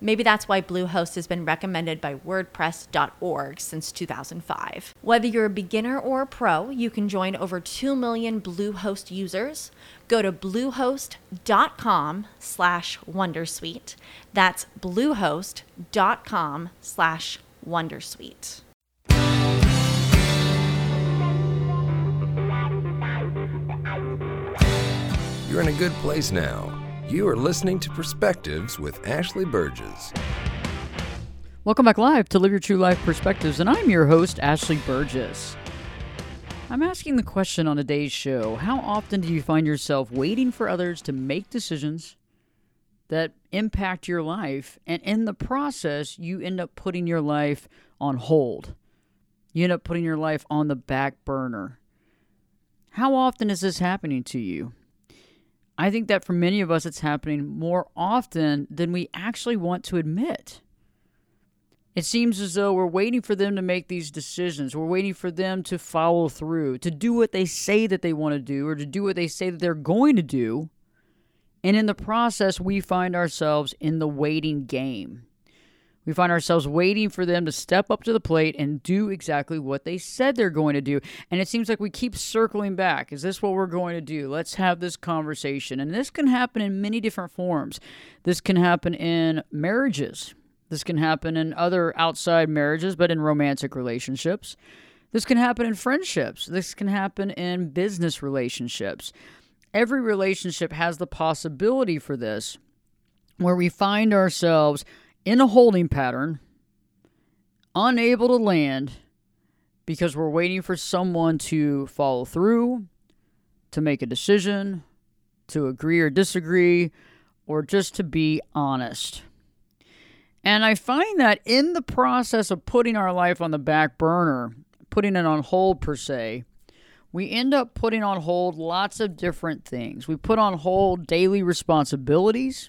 Maybe that's why Bluehost has been recommended by WordPress.org since 2005. Whether you're a beginner or a pro, you can join over 2 million Bluehost users. Go to Bluehost.com/Wondersuite. That's Bluehost.com/Wondersuite. You're in a good place now. You are listening to Perspectives with Ashley Burgess. Welcome back live to Live Your True Life Perspectives, and I'm your host, Ashley Burgess. I'm asking the question on today's show, how often do you find yourself waiting for others to make decisions that impact your life, and in the process, you end up putting your life on hold? You end up putting your life on the back burner. How often is this happening to you? I think that for many of us, it's happening more often than we actually want to admit. It seems as though we're waiting for them to make these decisions. We're waiting for them to follow through, to do what they say that they want to do, or to do what they say that they're going to do. And in the process, we find ourselves in the waiting game. We find ourselves waiting for them to step up to the plate and do exactly what they said they're going to do. And it seems like we keep circling back. Is this what we're going to do? Let's have this conversation. And this can happen in many different forms. This can happen in marriages. This can happen in other outside marriages, but in romantic relationships. This can happen in friendships. This can happen in business relationships. Every relationship has the possibility for this, where we find ourselves in a holding pattern, unable to land because we're waiting for someone to follow through, to make a decision, to agree or disagree, or just to be honest. And I find that in the process of putting our life on the back burner, putting it on hold per se, we end up putting on hold lots of different things. We put on hold daily responsibilities,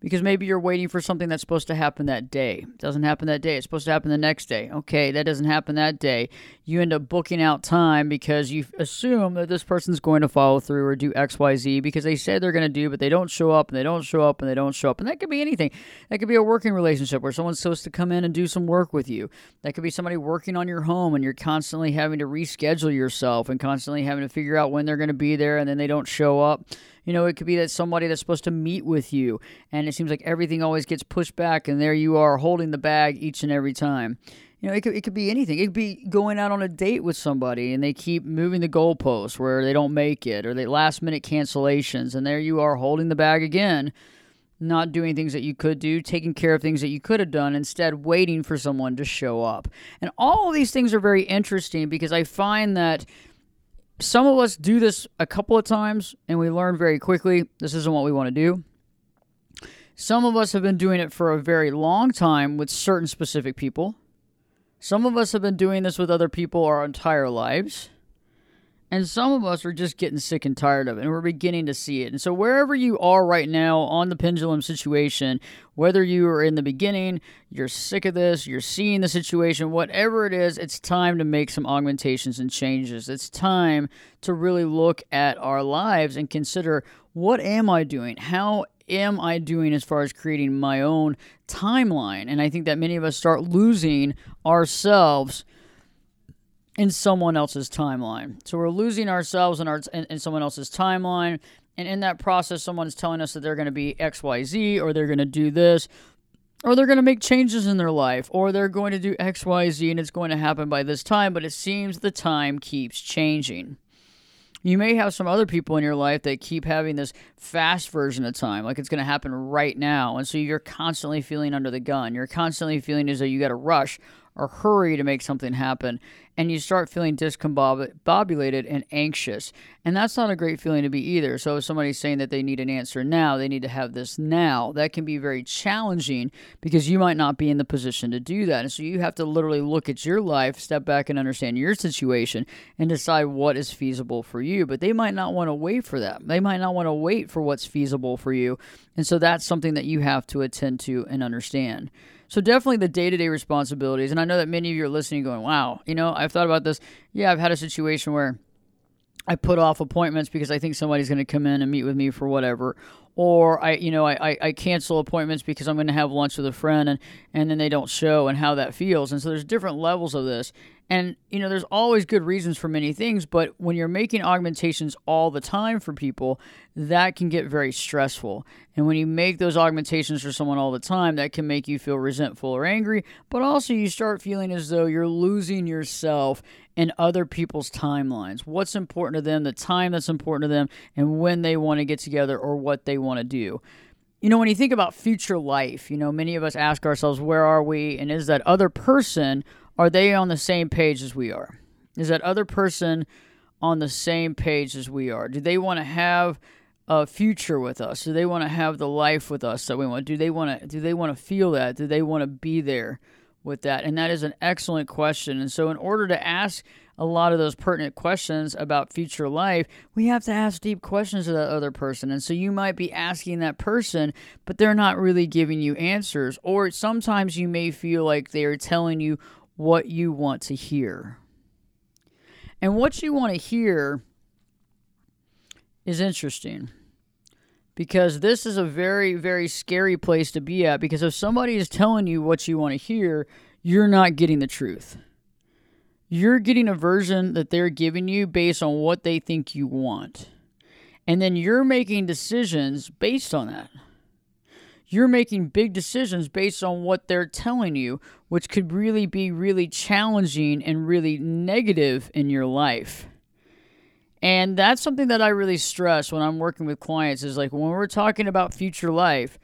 because maybe you're waiting for something that's supposed to happen that day. It doesn't happen that day. It's supposed to happen the next day. Okay, that doesn't happen that day. You end up booking out time because you assume that this person's going to follow through or do X, Y, Z because they said they're going to do, but they don't show up, and they don't show up, and they don't show up. And that could be anything. That could be a working relationship where someone's supposed to come in and do some work with you. That could be somebody working on your home, and you're constantly having to reschedule yourself and constantly having to figure out when they're going to be there, and then they don't show up. You know, it could be that somebody that's supposed to meet with you, and it seems like everything always gets pushed back, and there you are holding the bag each and every time. You know, it could be anything. It could be going out on a date with somebody, and they keep moving the goalposts where they don't make it, or they last-minute cancellations, and there you are holding the bag again, not doing things that you could do, taking care of things that you could have done, instead waiting for someone to show up. And all of these things are very interesting because I find that some of us do this a couple of times, and we learn very quickly this isn't what we want to do. Some of us have been doing it for a very long time with certain specific people. Some of us have been doing this with other people our entire lives. And some of us are just getting sick and tired of it, and we're beginning to see it. And so wherever you are right now on the pendulum situation, whether you are in the beginning, you're sick of this, you're seeing the situation, whatever it is, it's time to make some augmentations and changes. It's time to really look at our lives and consider, what am I doing? How am I doing as far as creating my own timeline? And I think that many of us start losing ourselves in someone else's timeline. So we're losing ourselves in someone else's timeline. And in that process, someone's telling us that they're going to be X, Y, Z, or they're going to do this, or they're going to make changes in their life, or they're going to do X, Y, Z, and it's going to happen by this time. But it seems the time keeps changing. You may have some other people in your life that keep having this fast version of time, like it's going to happen right now. And so you're constantly feeling under the gun. You're constantly feeling as though you got to rush or hurry to make something happen. And you start feeling discombobulated and anxious. And that's not a great feeling to be either. So if somebody's saying that they need an answer now, they need to have this now, that can be very challenging because you might not be in the position to do that. And so you have to literally look at your life, step back and understand your situation and decide what is feasible for you. But they might not want to wait for that. They might not want to wait for what's feasible for you. And so that's something that you have to attend to and understand. So definitely the day-to-day responsibilities. And I know that many of you are listening going, wow, you know, I've thought about this. Yeah, I've had a situation where I put off appointments because I think somebody's going to come in and meet with me for whatever. Or I cancel appointments because I'm going to have lunch with a friend and then they don't show and how that feels. And so there's different levels of this. And, you know, there's always good reasons for many things, but when you're making augmentations all the time for people, that can get very stressful. And when you make those augmentations for someone all the time, that can make you feel resentful or angry, but also you start feeling as though you're losing yourself in other people's timelines. What's important to them, the time that's important to them, and when they want to get together or what they want to do. You know, when you think about future life, you know, many of us ask ourselves, where are we? And is that other person, are they on the same page as we are? Is that other person on the same page as we are? Do they want to have a future with us? Do they want to have the life with us that we want? Do they want to feel that? Do they want to be there with that? And that is an excellent question. And so in order to ask a lot of those pertinent questions about future life, we have to ask deep questions of that other person. And so you might be asking that person, but they're not really giving you answers. Or sometimes you may feel like they are telling you what you want to hear. And what you want to hear is interesting, because this is a very, very scary place to be at, because if somebody is telling you what you want to hear, you're not getting the truth. You're getting a version that they're giving you based on what they think you want. And then you're making decisions based on that. You're making big decisions based on what they're telling you, which could really be really challenging and really negative in your life. And that's something that I really stress when I'm working with clients is like, when we're talking about future life,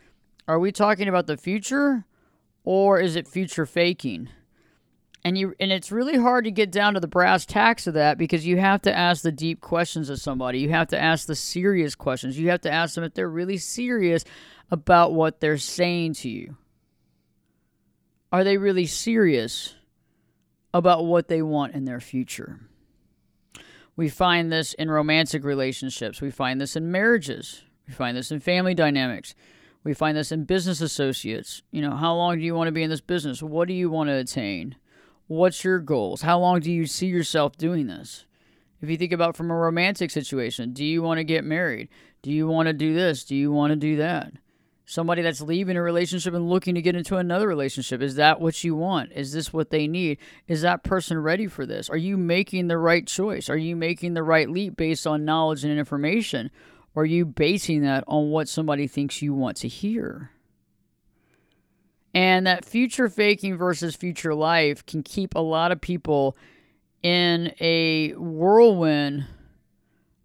are we talking about the future or is it future faking? And it's really hard to get down to the brass tacks of that, because you have to ask the deep questions of somebody. You have to ask the serious questions. You have to ask them if they're really serious about what they're saying to you. Are they really serious about what they want in their future? We find this in romantic relationships. We find this in marriages. We find this in family dynamics. We find this in business associates. You know, how long do you want to be in this business? What do you want to attain? What's your goals? How long do you see yourself doing this? If you think about from a romantic situation, do you want to get married? Do you want to do this? Do you want to do that? Somebody that's leaving a relationship and looking to get into another relationship. Is that what you want? Is this what they need? Is that person ready for this? Are you making the right choice? Are you making the right leap based on knowledge and information? Or are you basing that on what somebody thinks you want to hear? And that future faking versus future life can keep a lot of people in a whirlwind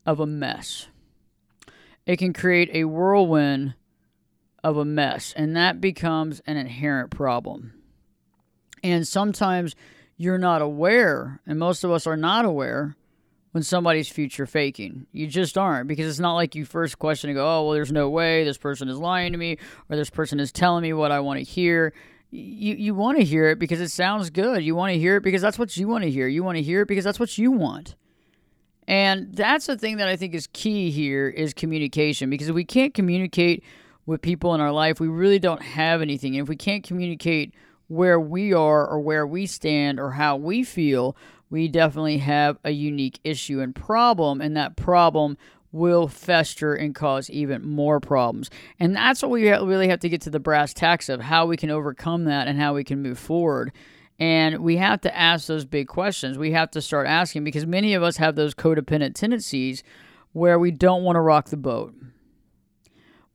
of a mess. It can create a whirlwind of a mess, and that becomes an inherent problem. And sometimes you're not aware, and most of us are not aware, when somebody's future faking. You just aren't, because it's not like you first question and go, oh, well, there's no way, this person is lying to me, or this person is telling me what I want to hear. You want to hear it because it sounds good. You want to hear it because that's what you want to hear. You want to hear it because that's what you want. And that's the thing that I think is key here is communication, because if we can't communicate with people in our life, we really don't have anything. And if we can't communicate where we are or where we stand or how we feel, we definitely have a unique issue and problem, and that problem will fester and cause even more problems. And that's what we really have to get to the brass tacks of, how we can overcome that and how we can move forward. And we have to ask those big questions. We have to start asking, because many of us have those codependent tendencies where we don't want to rock the boat.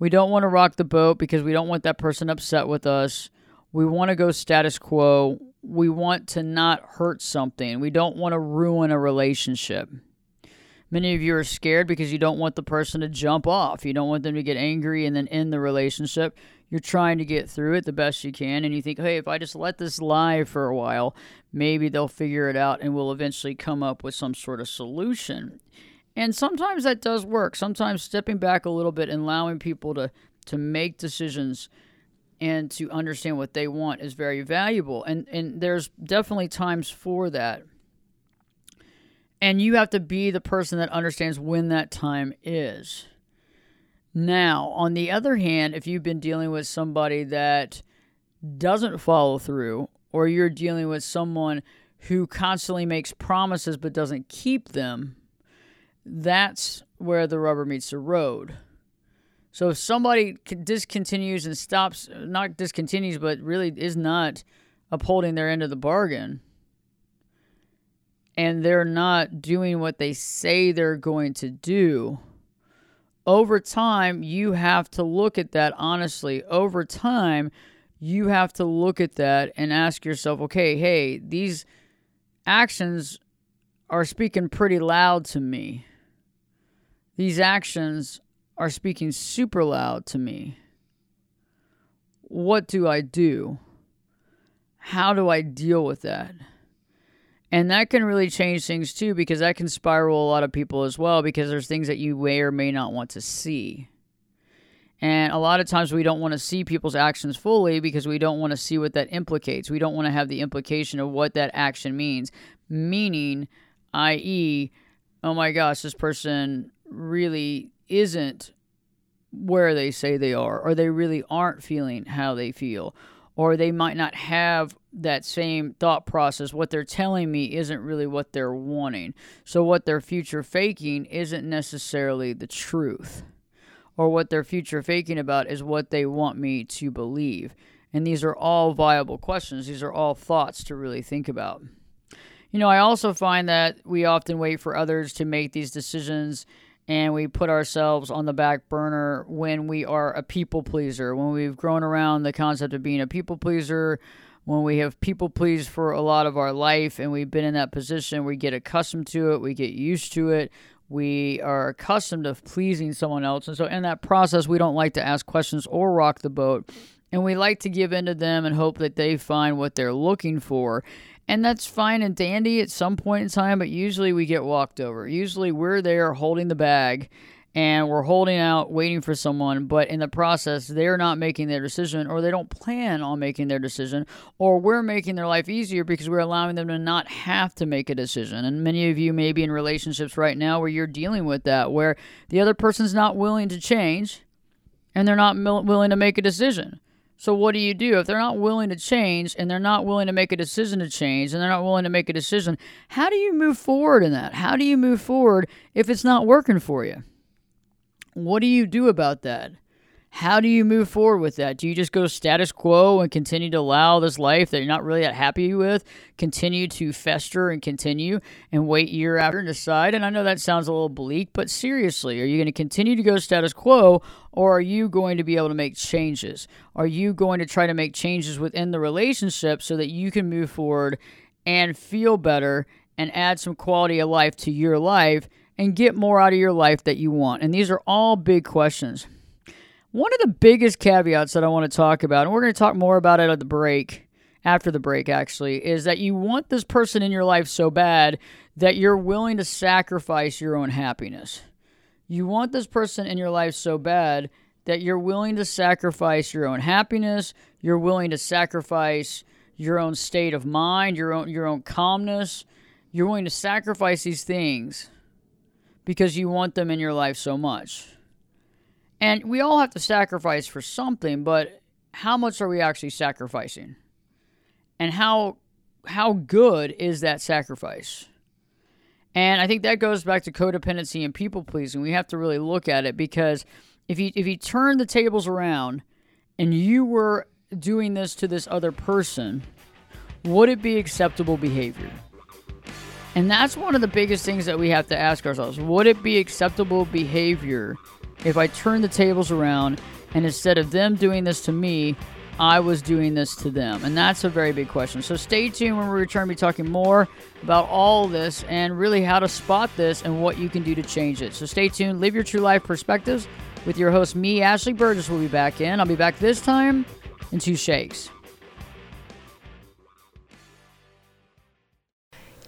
We don't want to rock the boat because we don't want that person upset with us. We want to go status quo. We want to not hurt something. We don't want to ruin a relationship. Many of you are scared because you don't want the person to jump off. You don't want them to get angry and then end the relationship. You're trying to get through it the best you can, and you think, hey, if I just let this lie for a while, maybe they'll figure it out and we'll eventually come up with some sort of solution. And sometimes that does work. Sometimes stepping back a little bit and allowing people to make decisions and to understand what they want is very valuable. And there's definitely times for that. And you have to be the person that understands when that time is. Now, on the other hand, if you've been dealing with somebody that doesn't follow through, or you're dealing with someone who constantly makes promises but doesn't keep them, that's where the rubber meets the road. So if somebody discontinues and stops, not discontinues, but really is not upholding their end of the bargain, and they're not doing what they say they're going to do, over time, you have to look at that honestly. Over time, you have to look at that and ask yourself, okay, hey, these actions are speaking pretty loud to me. These actions are speaking super loud to me. What do I do? How do I deal with that? And that can really change things too, because that can spiral a lot of people as well, because there's things that you may or may not want to see. And a lot of times we don't want to see people's actions fully because we don't want to see what that implicates. We don't want to have the implication of what that action means. Meaning, i.e., oh my gosh, this person really isn't where they say they are, or they really aren't feeling how they feel, or they might not have that same thought process. What they're telling me isn't really what they're wanting. So what they're future faking isn't necessarily the truth. Or what they're future faking about is what they want me to believe. And these are all viable questions. These are all thoughts to really think about. You know, I also find that we often wait for others to make these decisions, and we put ourselves on the back burner when we are a people pleaser, when we've grown around the concept of being a people pleaser, when we have people pleased for a lot of our life and we've been in that position. We get accustomed to it, we get used to it, we are accustomed to pleasing someone else. And so in that process, we don't like to ask questions or rock the boat, and we like to give in to them and hope that they find what they're looking for. And that's fine and dandy at some point in time, but usually we get walked over. Usually we're there holding the bag, and we're holding out, waiting for someone, but in the process, they're not making their decision, or they don't plan on making their decision, or we're making their life easier because we're allowing them to not have to make a decision. And many of you may be in relationships right now where you're dealing with that, where the other person's not willing to change, and they're not willing to make a decision. So what do you do? If they're not willing to change, and they're not willing to make a decision to change, and they're not willing to make a decision, how do you move forward in that? How do you move forward if it's not working for you? What do you do about that? How do you move forward with that? Do you just go status quo and continue to allow this life that you're not really that happy with continue to fester and continue and wait year after and decide? And I know that sounds a little bleak, but seriously, are you going to continue to go status quo, or are you going to be able to make changes? Are you going to try to make changes within the relationship so that you can move forward and feel better and add some quality of life to your life and get more out of your life that you want? And these are all big questions. One of the biggest caveats that I want to talk about, and we're going to talk more about it at the break, after the break actually, is that you want this person in your life so bad that you're willing to sacrifice your own happiness. You want this person in your life so bad that you're willing to sacrifice your own happiness, you're willing to sacrifice your own state of mind, your own calmness. You're willing to sacrifice these things because you want them in your life so much. And we all have to sacrifice for something, but how much are we actually sacrificing? And how good is that sacrifice? And I think that goes back to codependency and people-pleasing. We have to really look at it, because if you turn the tables around and you were doing this to this other person, would it be acceptable behavior? And that's one of the biggest things that we have to ask ourselves. Would it be acceptable behavior if I turn the tables around and instead of them doing this to me, I was doing this to them? And that's a very big question. So stay tuned. When we return, we'll be talking more about all this and really how to spot this and what you can do to change it. So stay tuned. Live your true life perspectives with your host, me, Ashley Burgess. We'll be back in. I'll be back this time in 2 shakes.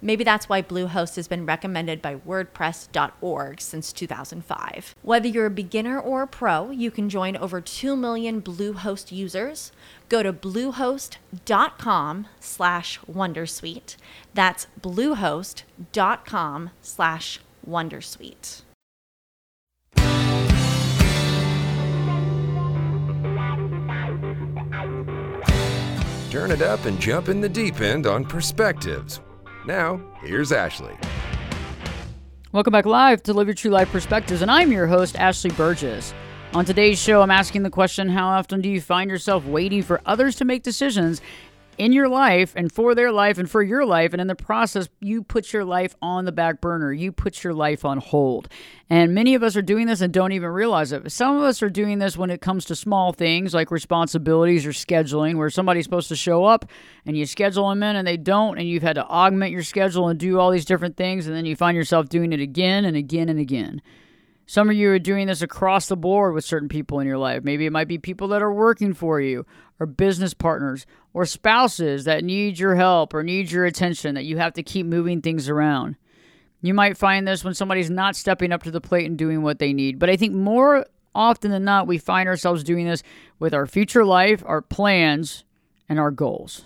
Maybe that's why Bluehost has been recommended by WordPress.org since 2005. Whether you're a beginner or a pro, you can join over 2 million Bluehost users. Go to Bluehost.com/Wondersuite. That's Bluehost.com/Wondersuite. Turn it up and jump in the deep end on Perspectives. Now, here's Ashley. Welcome back live to Live Your True Life Perspectives, and I'm your host, Ashley Burgess. On today's show, I'm asking the question, how often do you find yourself waiting for others to make decisions in your life and for their life and for your life, and in the process you put your life on the back burner, you put your life on hold? And many of us are doing this and don't even realize it. Some of us are doing this when it comes to small things like responsibilities or scheduling, where somebody's supposed to show up and you schedule them in and they don't, and you've had to augment your schedule and do all these different things, and then you find yourself doing it again and again and again. Some of you are doing this across the board with certain people in your life. Maybe it might be people that are working for you, or business partners, or spouses that need your help or need your attention, that you have to keep moving things around. You might find this when somebody's not stepping up to the plate and doing what they need. But I think more often than not, we find ourselves doing this with our future life, our plans, and our goals.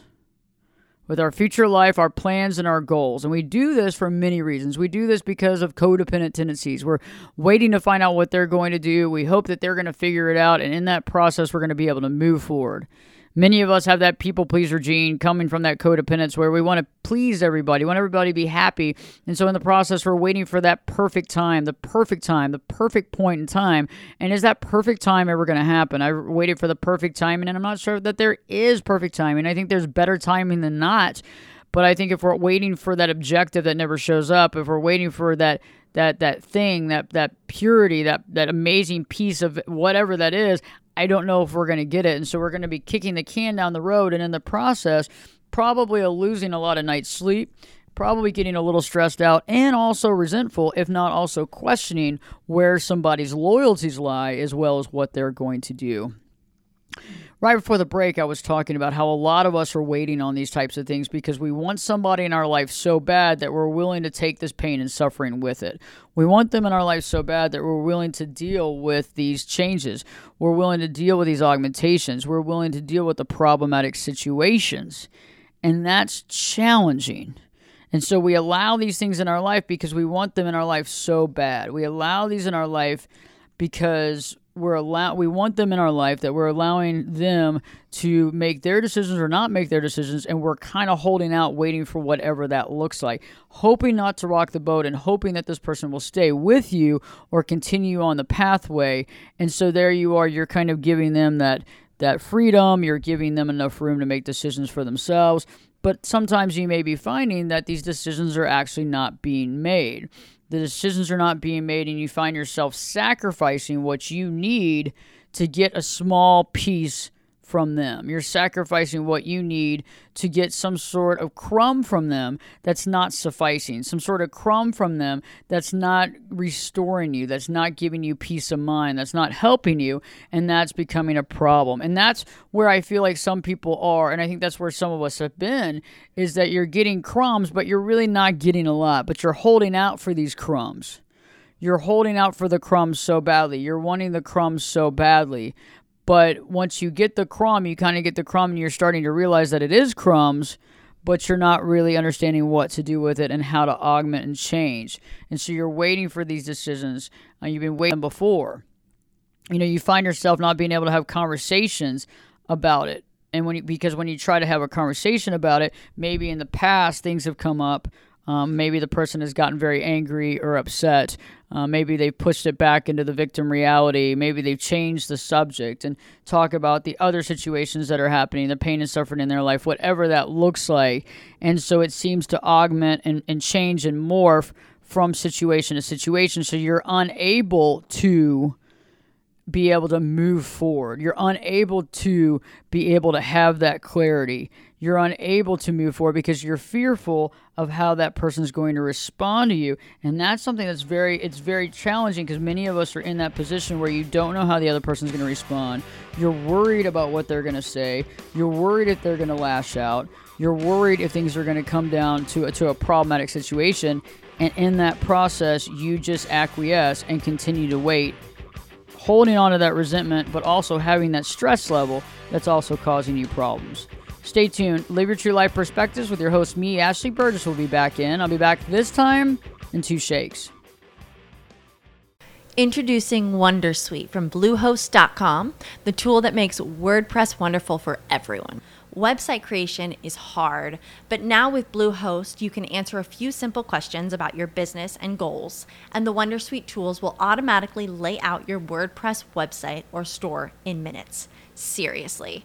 With our future life, our plans, and our goals. And we do this for many reasons. We do this because of codependent tendencies. We're waiting to find out what they're going to do. We hope that they're going to figure it out. And in that process, we're going to be able to move forward. Many of us have that people pleaser gene coming from that codependence, where we want to please everybody, want everybody to be happy. And so in the process, we're waiting for that perfect time, the perfect point in time. And is that perfect time ever going to happen? I waited for the perfect timing, and I'm not sure that there is perfect timing. I think there's better timing than not. But I think if we're waiting for that objective that never shows up, if we're waiting for that thing, that purity, that amazing piece of whatever that is, I don't know if we're going to get it. And so we're going to be kicking the can down the road, and in the process, probably losing a lot of night's sleep, probably getting a little stressed out, and also resentful, if not also questioning where somebody's loyalties lie, as well as what they're going to do. Right before the break, I was talking about how a lot of us are waiting on these types of things because we want somebody in our life so bad that we're willing to take this pain and suffering with it. We want them in our life so bad that we're willing to deal with these changes. We're willing to deal with these augmentations. We're willing to deal with the problematic situations. And that's challenging. And so we allow these things in our life because we want them in our life so bad. We allow these in our life because we want them in our life, that we're allowing them to make their decisions or not make their decisions, and we're kind of holding out, waiting for whatever that looks like, hoping not to rock the boat and hoping that this person will stay with you or continue on the pathway. And so there you are, you're kind of giving them that freedom, you're giving them enough room to make decisions for themselves, but sometimes you may be finding that these decisions are actually not being made. The decisions are not being made, and you find yourself sacrificing what you need to get a small piece from them. You're sacrificing what you need to get some sort of crumb from them that's not sufficing, some sort of crumb from them that's not restoring you, that's not giving you peace of mind, that's not helping you, and that's becoming a problem. And that's where I feel like some people are, and I think that's where some of us have been, is that you're getting crumbs, but you're really not getting a lot, but you're holding out for these crumbs. You're holding out for the crumbs so badly. You're wanting the crumbs so badly. But once you get the crumb, you kind of get the crumb and you're starting to realize that it is crumbs, but you're not really understanding what to do with it and how to augment and change. And so you're waiting for these decisions, and you've been waiting before. You know, you find yourself not being able to have conversations about it. And because when you try to have a conversation about it, maybe in the past things have come up. Maybe the person has gotten very angry or upset. Maybe they've pushed it back into the victim reality. Maybe they've changed the subject and talk about the other situations that are happening, the pain and suffering in their life, whatever that looks like. And so it seems to augment and change and morph from situation to situation. So you're unable to be able to move forward. You're unable to be able to have that clarity. You're unable to move forward because you're fearful of how that person's going to respond to you. And that's something that's very challenging, because many of us are in that position where you don't know how the other person's going to respond. You're worried about what they're going to say. You're worried if they're going to lash out. You're worried if things are going to come down to a problematic situation. And in that process, you just acquiesce and continue to wait, holding on to that resentment, but also having that stress level that's also causing you problems. Stay tuned. Live Your True Life Perspectives with your host, me, Ashley Burgess, will be back in. I'll be back this time in 2 shakes. Introducing WonderSuite from Bluehost.com, the tool that makes WordPress wonderful for everyone. Website creation is hard, but now with Bluehost, you can answer a few simple questions about your business and goals, and the WonderSuite tools will automatically lay out your WordPress website or store in minutes. Seriously.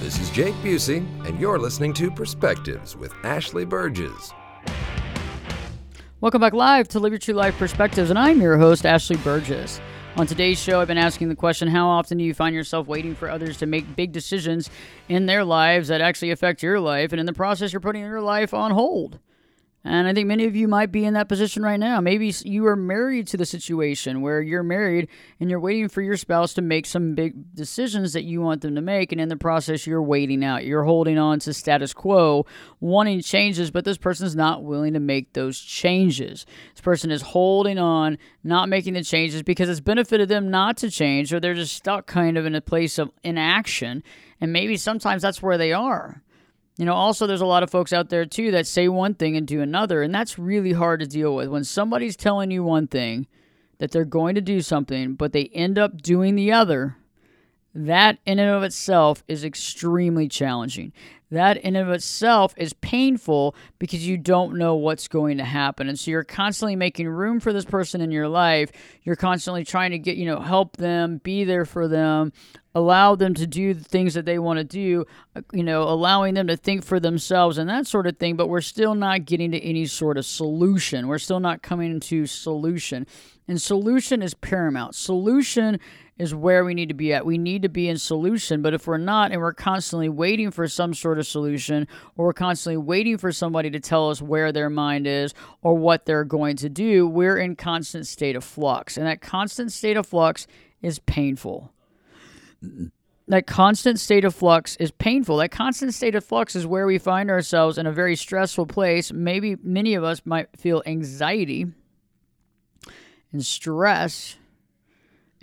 This is Jake Busey, and you're listening to Perspectives with Ashley Burgess. Welcome back live to Live Your True Life Perspectives, and I'm your host, Ashley Burgess. On today's show, I've been asking the question, how often do you find yourself waiting for others to make big decisions in their lives that actually affect your life, and in the process, you're putting your life on hold? And I think many of you might be in that position right now. Maybe you are married to the situation where you're married and you're waiting for your spouse to make some big decisions that you want them to make. And in the process, you're waiting out. You're holding on to status quo, wanting changes, but this person's not willing to make those changes. This person is holding on, not making the changes because it's benefited them not to change, or they're just stuck kind of in a place of inaction. And maybe sometimes that's where they are. You know, also there's a lot of folks out there too that say one thing and do another, and that's really hard to deal with. When somebody's telling you one thing that they're going to do something, but they end up doing the other, that in and of itself is extremely challenging. That in and of itself is painful because you don't know what's going to happen. And so you're constantly making room for this person in your life. You're constantly trying to get, help them, be there for them, allow them to do the things that they want to do, allowing them to think for themselves and that sort of thing. But we're still not getting to any sort of solution. We're still not coming to solution. And solution is paramount. Solution is where we need to be at. We need to be in solution, but if we're not, and we're constantly waiting for some sort of solution, or we're constantly waiting for somebody to tell us where their mind is or what they're going to do, we're in constant state of flux. And that constant state of flux is painful. That constant state of flux is painful. That constant state of flux is where we find ourselves in a very stressful place. Maybe many of us might feel anxiety and stress,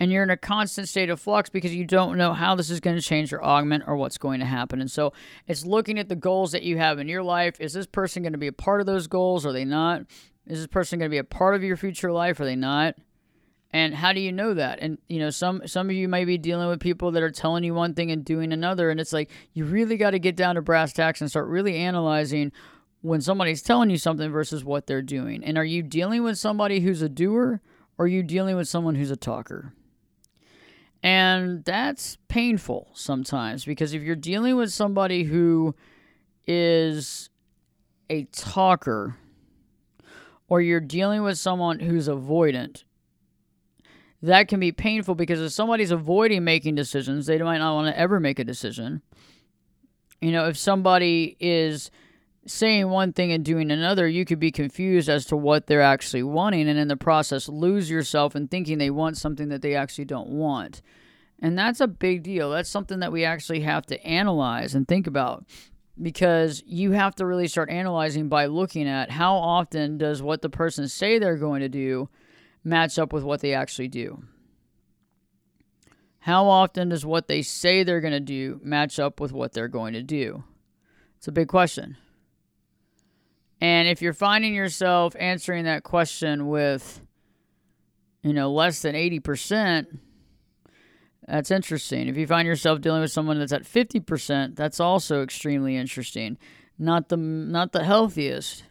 and you're in a constant state of flux because you don't know how this is going to change or augment or what's going to happen. And so it's looking at the goals that you have in your life. Is this person going to be a part of those goals? Are they not? Is this person going to be a part of your future life? Are they not? And how do you know that? And, some of you may be dealing with people that are telling you one thing and doing another. And it's like, you really got to get down to brass tacks and start really analyzing when somebody's telling you something versus what they're doing. And are you dealing with somebody who's a doer, or are you dealing with someone who's a talker? And that's painful sometimes, because if you're dealing with somebody who is a talker, or you're dealing with someone who's avoidant, that can be painful, because if somebody's avoiding making decisions, they might not want to ever make a decision. You know, if somebody is saying one thing and doing another, you could be confused as to what they're actually wanting, and in the process lose yourself in thinking they want something that they actually don't want. And that's a big deal. That's something that we actually have to analyze and think about, because you have to really start analyzing by looking at how often does what the person say they're going to do match up with what they actually do. How often does what they say they're going to do match up with what they're going to do? It's a big question. And if you're finding yourself answering that question with, you know, less than 80%, that's interesting. If you find yourself dealing with someone that's at 50%, that's also extremely interesting. Not the healthiest.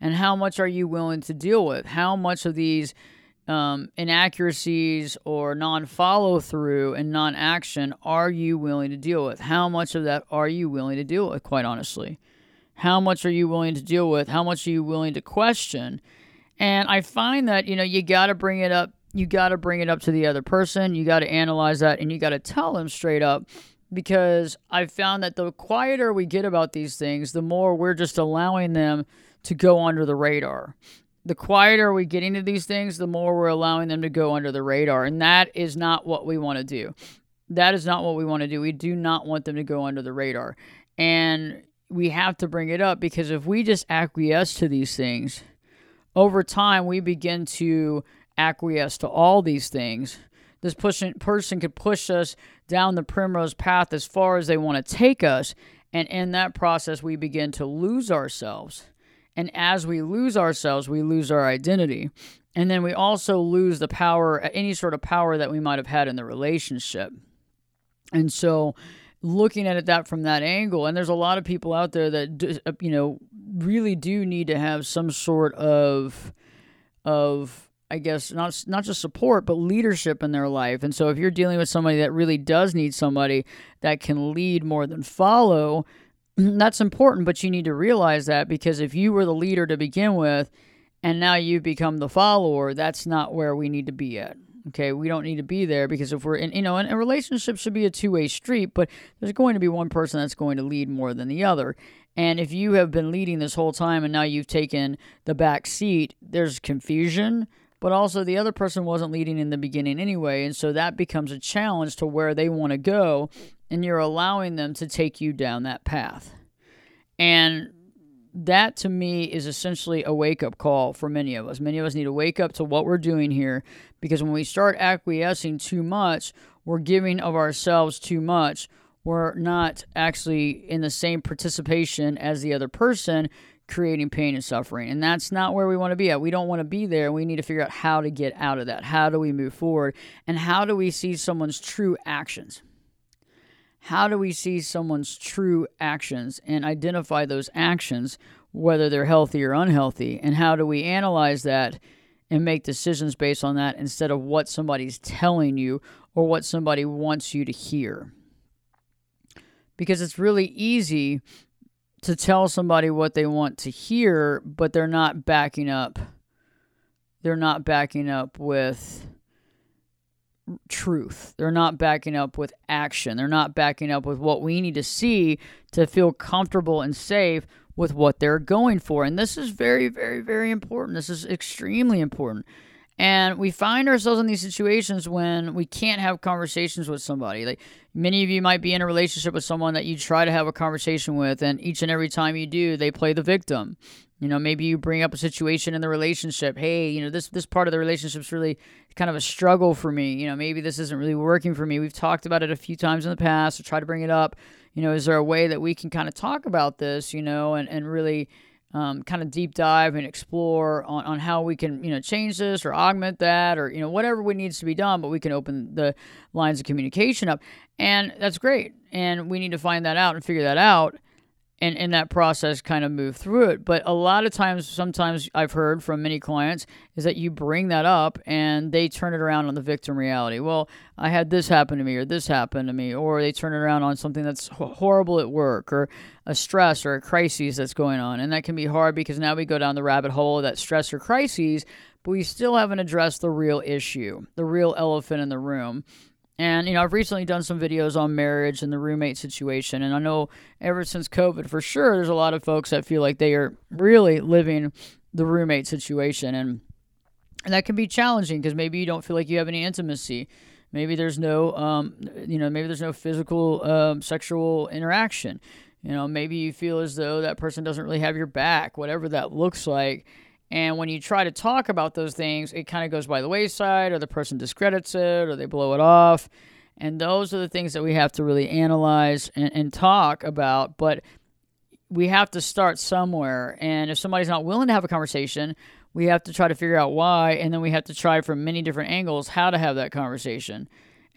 And how much are you willing to deal with? How much of these inaccuracies or non-follow-through and non-action are you willing to deal with? How much of that are you willing to deal with, quite honestly? How much are you willing to deal with? How much are you willing to question? And I find that, you know, you got to bring it up. You got to bring it up to the other person. You got to analyze that, and you got to tell them straight up, because I've found that the quieter we get about these things, the more we're just allowing them to go under the radar. The quieter we get into these things, the more we're allowing them to go under the radar. And that is not what we want to do. That is not what we want to do. We do not want them to go under the radar. And we have to bring it up, because if we just acquiesce to these things, over time we begin to acquiesce to all these things. This person could push us down the primrose path as far as they want to take us, and in that process we begin to lose ourselves. And as we lose ourselves, we lose our identity. And then we also lose the power, any sort of power that we might have had in the relationship. And so looking at it that from that angle, and there's a lot of people out there that, you know, really do need to have some sort of I guess not just support, but leadership in their life. And so if you're dealing with somebody that really does need somebody that can lead more than follow, that's important. But you need to realize that, because if you were the leader to begin with and now you've become the follower, that's not where we need to be at. Okay, we don't need to be there, because if we're in, you know, and a relationship should be a two-way street, but there's going to be one person that's going to lead more than the other. And if you have been leading this whole time and now you've taken the back seat, there's confusion, but also the other person wasn't leading in the beginning anyway. And so that becomes a challenge to where they want to go, and you're allowing them to take you down that path. And that, to me, is essentially a wake-up call for many of us. Many of us need to wake up to what we're doing here, because when we start acquiescing too much, we're giving of ourselves too much. We're not actually in the same participation as the other person, creating pain and suffering. And that's not where we want to be at. We don't want to be there. We need to figure out how to get out of that. How do we move forward? And how do we see someone's true actions? How do we see someone's true actions and identify those actions, whether they're healthy or unhealthy? And how do we analyze that and make decisions based on that, instead of what somebody's telling you or what somebody wants you to hear? Because it's really easy to tell somebody what they want to hear, but they're not backing up. They're not backing up with truth. They're not backing up with action. They're not backing up with what we need to see to feel comfortable and safe with what they're going for. And this is very, very, very important. This is extremely important. And we find ourselves in these situations when we can't have conversations with somebody. Like, many of you might be in a relationship with someone that you try to have a conversation with, and each and every time you do, they play the victim. You know, maybe you bring up a situation in the relationship. Hey, you know, this part of the relationship's really kind of a struggle for me. You know, maybe this isn't really working for me. We've talked about it a few times in the past. So try to bring it up. You know, is there a way that we can kind of talk about this, you know, and really kind of deep dive and explore on how we can, you know, change this or augment that, or, you know, whatever needs to be done, but we can open the lines of communication up. And that's great. And we need to find that out and figure that out. and in that process kind of move through it. But a lot of times, sometimes I've heard from many clients is that you bring that up and they turn it around on the victim reality. Well, I had this happen to me, or this happened to me, or they turn it around on something that's horrible at work, or a stress or a crisis that's going on. And that can be hard because now we go down the rabbit hole of that stress or crisis, but we still haven't addressed the real issue, the real elephant in the room. And, you know, I've recently done some videos on marriage and the roommate situation. And I know ever since COVID, for sure, there's a lot of folks that feel like they are really living the roommate situation. And that can be challenging because maybe you don't feel like you have any intimacy. Maybe there's no, maybe there's no physical, sexual interaction. You know, maybe you feel as though that person doesn't really have your back, whatever that looks like. And when you try to talk about those things, it kind of goes by the wayside, or the person discredits it, or they blow it off. And those are the things that we have to really analyze and talk about. But we have to start somewhere. And if somebody's not willing to have a conversation, we have to try to figure out why. And then we have to try from many different angles how to have that conversation.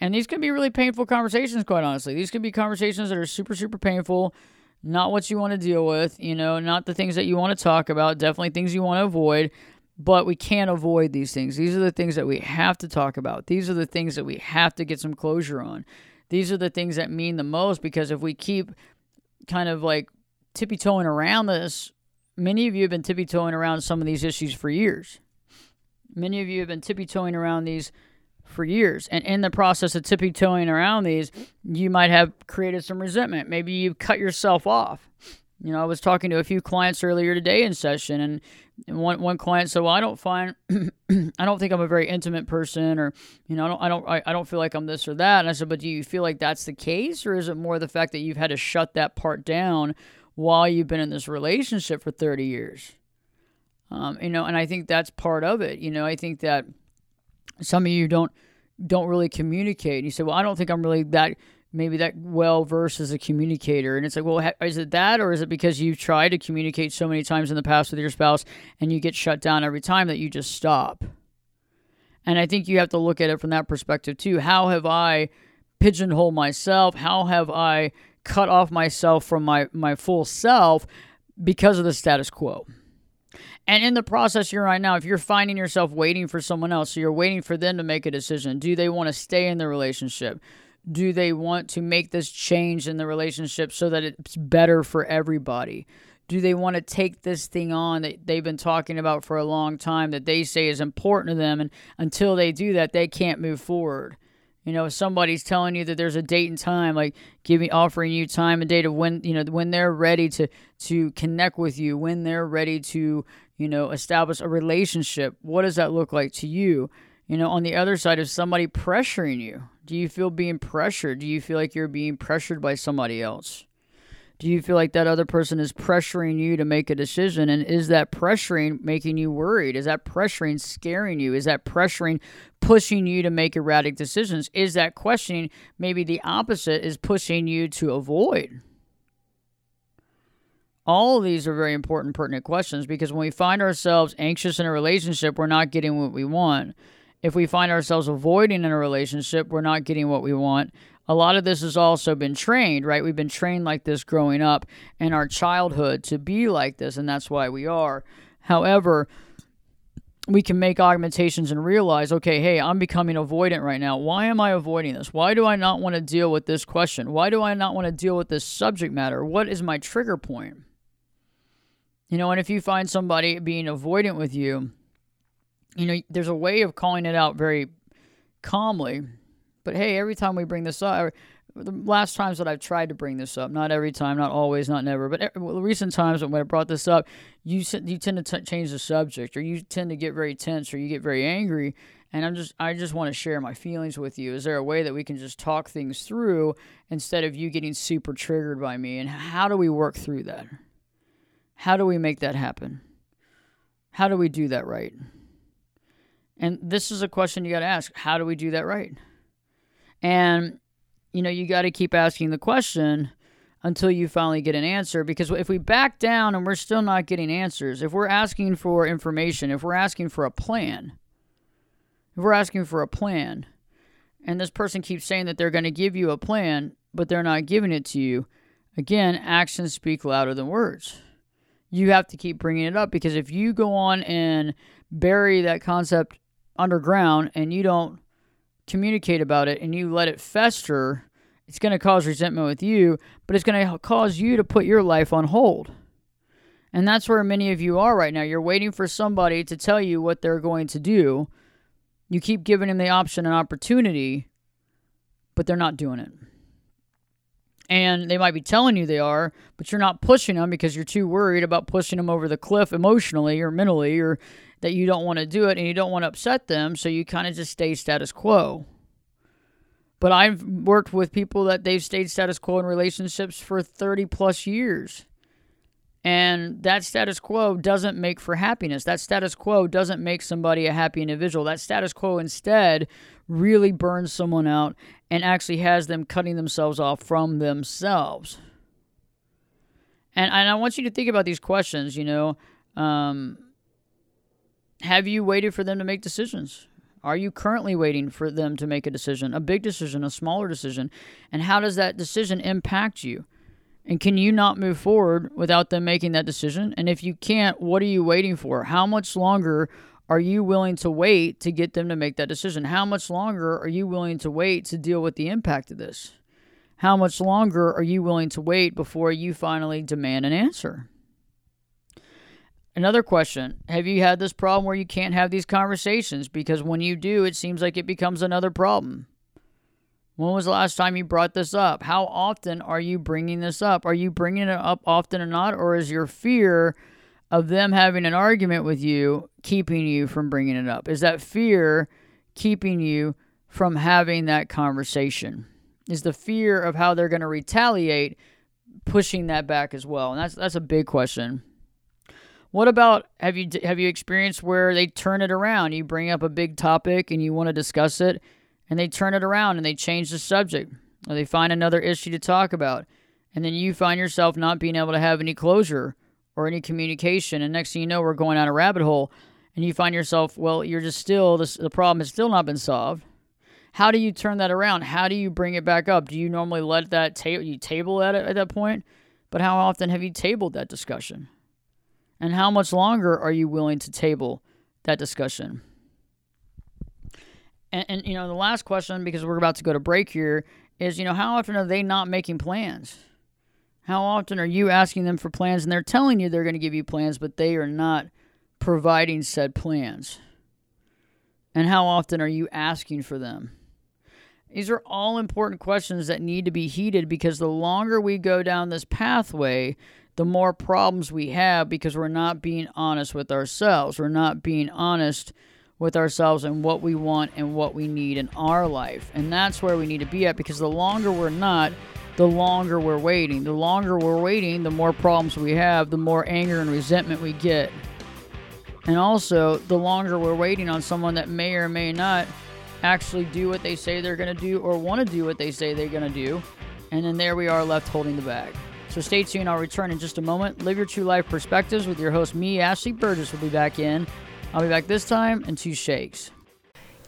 And these can be really painful conversations, quite honestly. These can be conversations that are super, super painful. Not what you want to deal with, you know, not the things that you want to talk about, definitely things you want to avoid, but we can't avoid these things. These are the things that we have to talk about. These are the things that we have to get some closure on. These are the things that mean the most, because if we keep kind of like tippy-toeing around this, many of you have been tippy-toeing around some of these issues for years. Many of you have been tippy-toeing around these for years. And in the process of tippy-toeing around these, you might have created some resentment. Maybe you've cut yourself off. You know, I was talking to a few clients earlier today in session, and one client said, well, I don't think I'm a very intimate person, or, you know, I don't feel like I'm this or that. And I said, but do you feel like that's the case? Or is it more the fact that you've had to shut that part down while you've been in this relationship for 30 years? You know, and I think that's part of it. You know, I think that some of you don't really communicate. And you say, well, I don't think I'm really that well-versed as a communicator. And it's like, well, is it that, or is it because you've tried to communicate so many times in the past with your spouse and you get shut down every time that you just stop? And I think you have to look at it from that perspective too. How have I pigeonholed myself? How have I cut off myself from my full self because of the status quo? And in the process you're right now, if you're finding yourself waiting for someone else, so you're waiting for them to make a decision. Do they want to stay in the relationship? Do they want to make this change in the relationship so that it's better for everybody? Do they want to take this thing on that they've been talking about for a long time that they say is important to them? And until they do that, they can't move forward. You know, if somebody's telling you that there's a date and time, like offering you time and date of when, you know, when they're ready to connect with you, when they're ready to, you know, establish a relationship. What does that look like to you? You know, on the other side, is somebody pressuring you? Do you feel being pressured? Do you feel like you're being pressured by somebody else? Do you feel like that other person is pressuring you to make a decision? And is that pressuring making you worried? Is that pressuring scaring you? Is that pressuring pushing you to make erratic decisions? Is that questioning maybe the opposite is pushing you to avoid? All of these are very important, pertinent questions, because when we find ourselves anxious in a relationship, we're not getting what we want. If we find ourselves avoiding in a relationship, we're not getting what we want. A lot of this has also been trained, right? We've been trained like this growing up in our childhood to be like this, and that's why we are. However, we can make augmentations and realize, okay, hey, I'm becoming avoidant right now. Why am I avoiding this? Why do I not want to deal with this question? Why do I not want to deal with this subject matter? What is my trigger point? You know, and if you find somebody being avoidant with you, you know, there's a way of calling it out very calmly. But hey, every time we bring this up, the last times that I've tried to bring this up, not every time, not always, not never, but recent times when I brought this up, you tend to change the subject, or you tend to get very tense, or you get very angry, and I just want to share my feelings with you. Is there a way that we can just talk things through instead of you getting super triggered by me? And how do we work through that? How do we make that happen? How do we do that right? And this is a question you got to ask. How do we do that right? And, you know, you got to keep asking the question until you finally get an answer, because if we back down and we're still not getting answers, if we're asking for information, if we're asking for a plan, and this person keeps saying that they're going to give you a plan, but they're not giving it to you, Again, actions speak louder than words. You have to keep bringing it up, because if you go on and bury that concept underground and you don't communicate about it and you let it fester, it's going to cause resentment with you, but it's going to cause you to put your life on hold. And that's where many of you are right now. You're waiting for somebody to tell you what they're going to do. You keep giving them the option and opportunity, but they're not doing it. And they might be telling you they are, but you're not pushing them because you're too worried about pushing them over the cliff emotionally or mentally, or that you don't want to do it and you don't want to upset them, so you kind of just stay status quo. But I've worked with people that they've stayed status quo in relationships for 30 plus years. And that status quo doesn't make for happiness. That status quo doesn't make somebody a happy individual. That status quo instead really burns someone out and actually has them cutting themselves off from themselves. And I want you to think about these questions, you know. Have you waited for them to make decisions? Are you currently waiting for them to make a decision? A big decision, a smaller decision? And how does that decision impact you? And can you not move forward without them making that decision? And if you can't, what are you waiting for? How much longer are you willing to wait to get them to make that decision? How much longer are you willing to wait to deal with the impact of this? How much longer are you willing to wait before you finally demand an answer? Another question, have you had this problem where you can't have these conversations? Because when you do, it seems like it becomes another problem. When was the last time you brought this up? How often are you bringing this up? Are you bringing it up often or not? Or is your fear of them having an argument with you keeping you from bringing it up? Is that fear keeping you from having that conversation? Is the fear of how they're going to retaliate pushing that back as well? And that's a big question. What about, have you experienced where they turn it around? You bring up a big topic and you want to discuss it, and they turn it around and they change the subject, or they find another issue to talk about. And then you find yourself not being able to have any closure or any communication. And next thing you know, we're going down a rabbit hole, and you find yourself, well, you're just still, the problem has still not been solved. How do you turn that around? How do you bring it back up? Do you normally let that table at it at that point? But how often have you tabled that discussion? And how much longer are you willing to table that discussion? And you know, the last question, because we're about to go to break here, is, you know, how often are they not making plans? How often are you asking them for plans and they're telling you they're going to give you plans, but they are not providing said plans? And how often are you asking for them? These are all important questions that need to be heeded, because the longer we go down this pathway, the more problems we have, because we're not being honest with ourselves. We're not being honest with ourselves and what we want and what we need in our life. And that's where we need to be at, because the longer we're not, the longer we're waiting. The longer we're waiting, the more problems we have, the more anger and resentment we get. And also, the longer we're waiting on someone that may or may not actually do what they say they're going to do, or want to do what they say they're going to do. And then there we are, left holding the bag. So stay tuned. I'll return in just a moment. Live Your True Life Perspectives with your host, me, Ashley Burgess, will be back in. I'll be back this time in 2 shakes.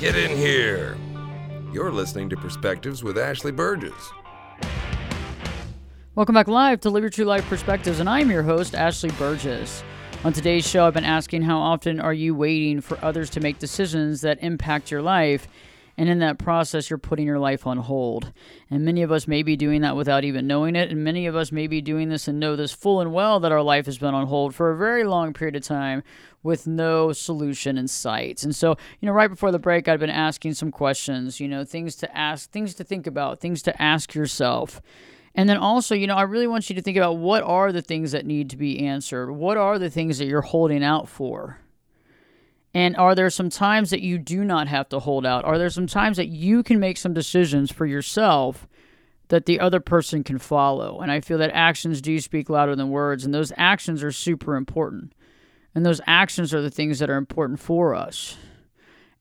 Get in here. You're listening to Perspectives with Ashley Burgess. Welcome back live to Live Your True Life Perspectives, and I'm your host, Ashley Burgess. On today's show, I've been asking how often are you waiting for others to make decisions that impact your life, and in that process, you're putting your life on hold. And many of us may be doing that without even knowing it, and many of us may be doing this and know this full and well that our life has been on hold for a very long period of time with no solution in sight. And so, right before the break, I've been asking some questions, things to ask, things to think about, things to ask yourself. And then also, I really want you to think about what are the things that need to be answered? What are the things that you're holding out for? And are there some times that you do not have to hold out? Are there some times that you can make some decisions for yourself that the other person can follow? And I feel that actions do speak louder than words, and those actions are super important. And those actions are the things that are important for us.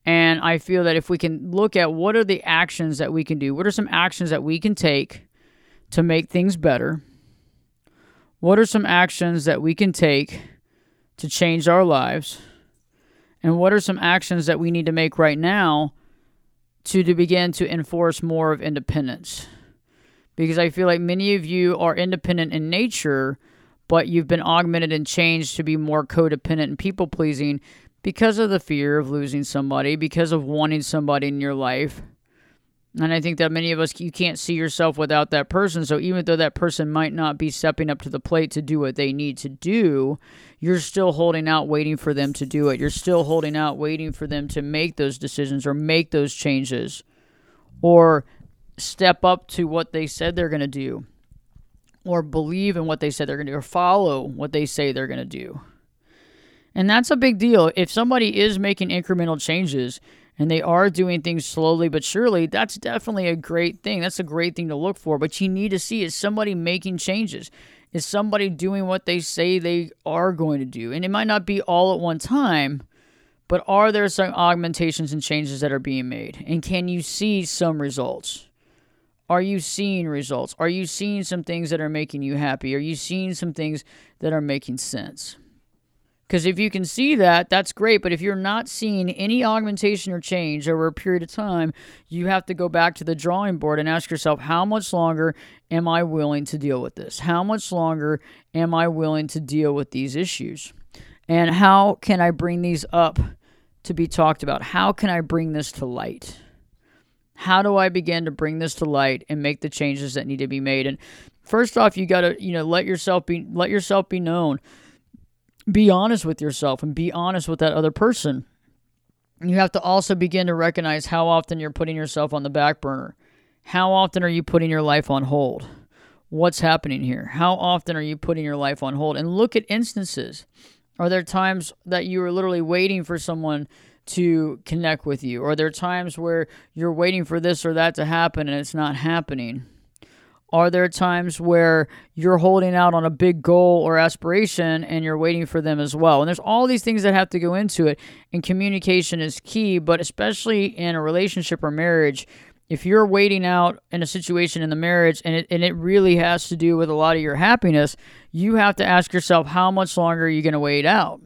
And I feel that if we can look at what are the actions that we can do, what are some actions that we can take to make things better? What are some actions that we can take to change our lives? And what are some actions that we need to make right now to begin to enforce more of independence? Because I feel like many of you are independent in nature, but you've been augmented and changed to be more codependent and people-pleasing because of the fear of losing somebody, because of wanting somebody in your life. And I think that many of us, you can't see yourself without that person. So even though that person might not be stepping up to the plate to do what they need to do, you're still holding out, waiting for them to do it. You're still holding out, waiting for them to make those decisions or make those changes or step up to what they said they're going to do or believe in what they said they're going to do or follow what they say they're going to do. And that's a big deal. If somebody is making incremental changes and they are doing things slowly but surely, that's definitely a great thing. That's a great thing to look for. But you need to see, is somebody making changes? Is somebody doing what they say they are going to do? And it might not be all at one time, but are there some augmentations and changes that are being made? And can you see some results? Are you seeing results? Are you seeing some things that are making you happy? Are you seeing some things that are making sense? Because if you can see that, that's great. But if you're not seeing any augmentation or change over a period of time, you have to go back to the drawing board and ask yourself, how much longer am I willing to deal with this? How much longer am I willing to deal with these issues? And how can I bring these up to be talked about? How can I bring this to light? How do I begin to bring this to light and make the changes that need to be made? And first off, you got to, let yourself be known. Be honest with yourself and be honest with that other person. You have to also begin to recognize how often you're putting yourself on the back burner. How often are you putting your life on hold? What's happening here? How often are you putting your life on hold? And look at instances. Are there times that you are literally waiting for someone to connect with you? Are there times where you're waiting for this or that to happen and it's not happening? Are there times where you're holding out on a big goal or aspiration and you're waiting for them as well? And there's all these things that have to go into it, and communication is key, but especially in a relationship or marriage, if you're waiting out in a situation in the marriage and it really has to do with a lot of your happiness, you have to ask yourself, how much longer are you going to wait out?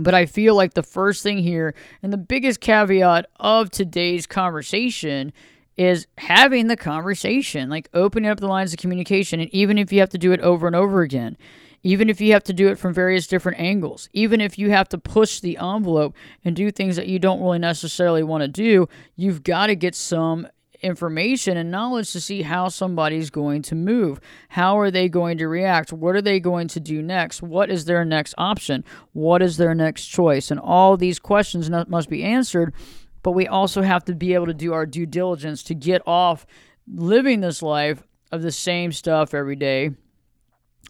But I feel like the first thing here and the biggest caveat of today's conversation is having the conversation, like opening up the lines of communication. And even if you have to do it over and over again, even if you have to do it from various different angles, even if you have to push the envelope and do things that you don't really necessarily want to do, you've got to get some information and knowledge to see how somebody's going to move. How are they going to react? What are they going to do next? What is their next option? What is their next choice? And all these questions must be answered. But we also have to be able to do our due diligence to get off living this life of the same stuff every day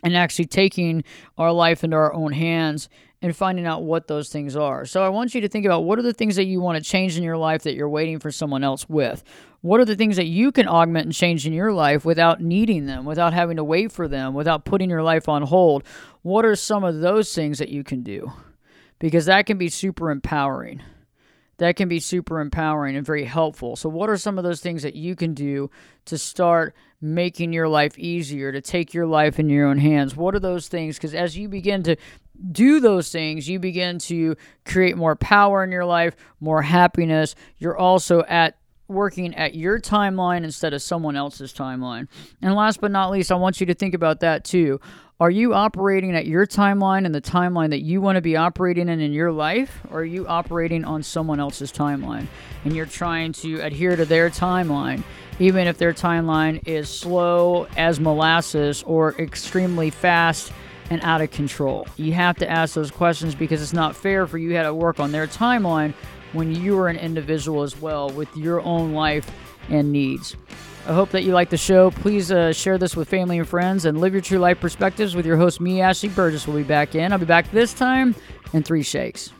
and actually taking our life into our own hands and finding out what those things are. So I want you to think about, what are the things that you want to change in your life that you're waiting for someone else with? What are the things that you can augment and change in your life without needing them, without having to wait for them, without putting your life on hold? What are some of those things that you can do? Because that can be super empowering. That can be super empowering and very helpful. So what are some of those things that you can do to start making your life easier, to take your life in your own hands? What are those things? Because as you begin to do those things, you begin to create more power in your life, more happiness. You're also at working at your timeline instead of someone else's timeline. And last but not least, I want you to think about that too. Are you operating at your timeline and the timeline that you want to be operating in your life? Or are you operating on someone else's timeline? And you're trying to adhere to their timeline, even if their timeline is slow as molasses or extremely fast and out of control. You have to ask those questions because it's not fair for you to work on their timeline when you are an individual as well with your own life and needs. I hope that you like the show. Please share this with family and friends and live your true life perspectives with your host, me, Ashley Burgess. We'll be back in. I'll be back this time in 3 shakes.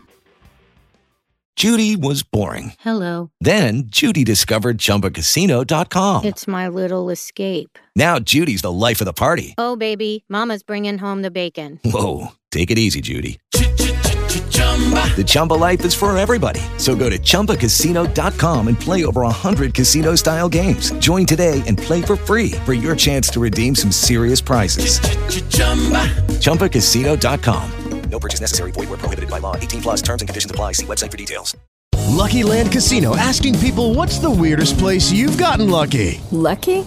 Judy was boring. Hello. Then Judy discovered Chumbacasino.com. It's my little escape. Now Judy's the life of the party. Oh, baby, mama's bringing home the bacon. Whoa, take it easy, Judy. The Chumba life is for everybody. So go to Chumbacasino.com and play over 100 casino-style games. Join today and play for free for your chance to redeem some serious prizes. Chumbacasino.com. No purchase necessary. Void where prohibited by law. 18+ terms and conditions apply. See website for details. Lucky Land Casino. Asking people, what's the weirdest place you've gotten lucky? Lucky?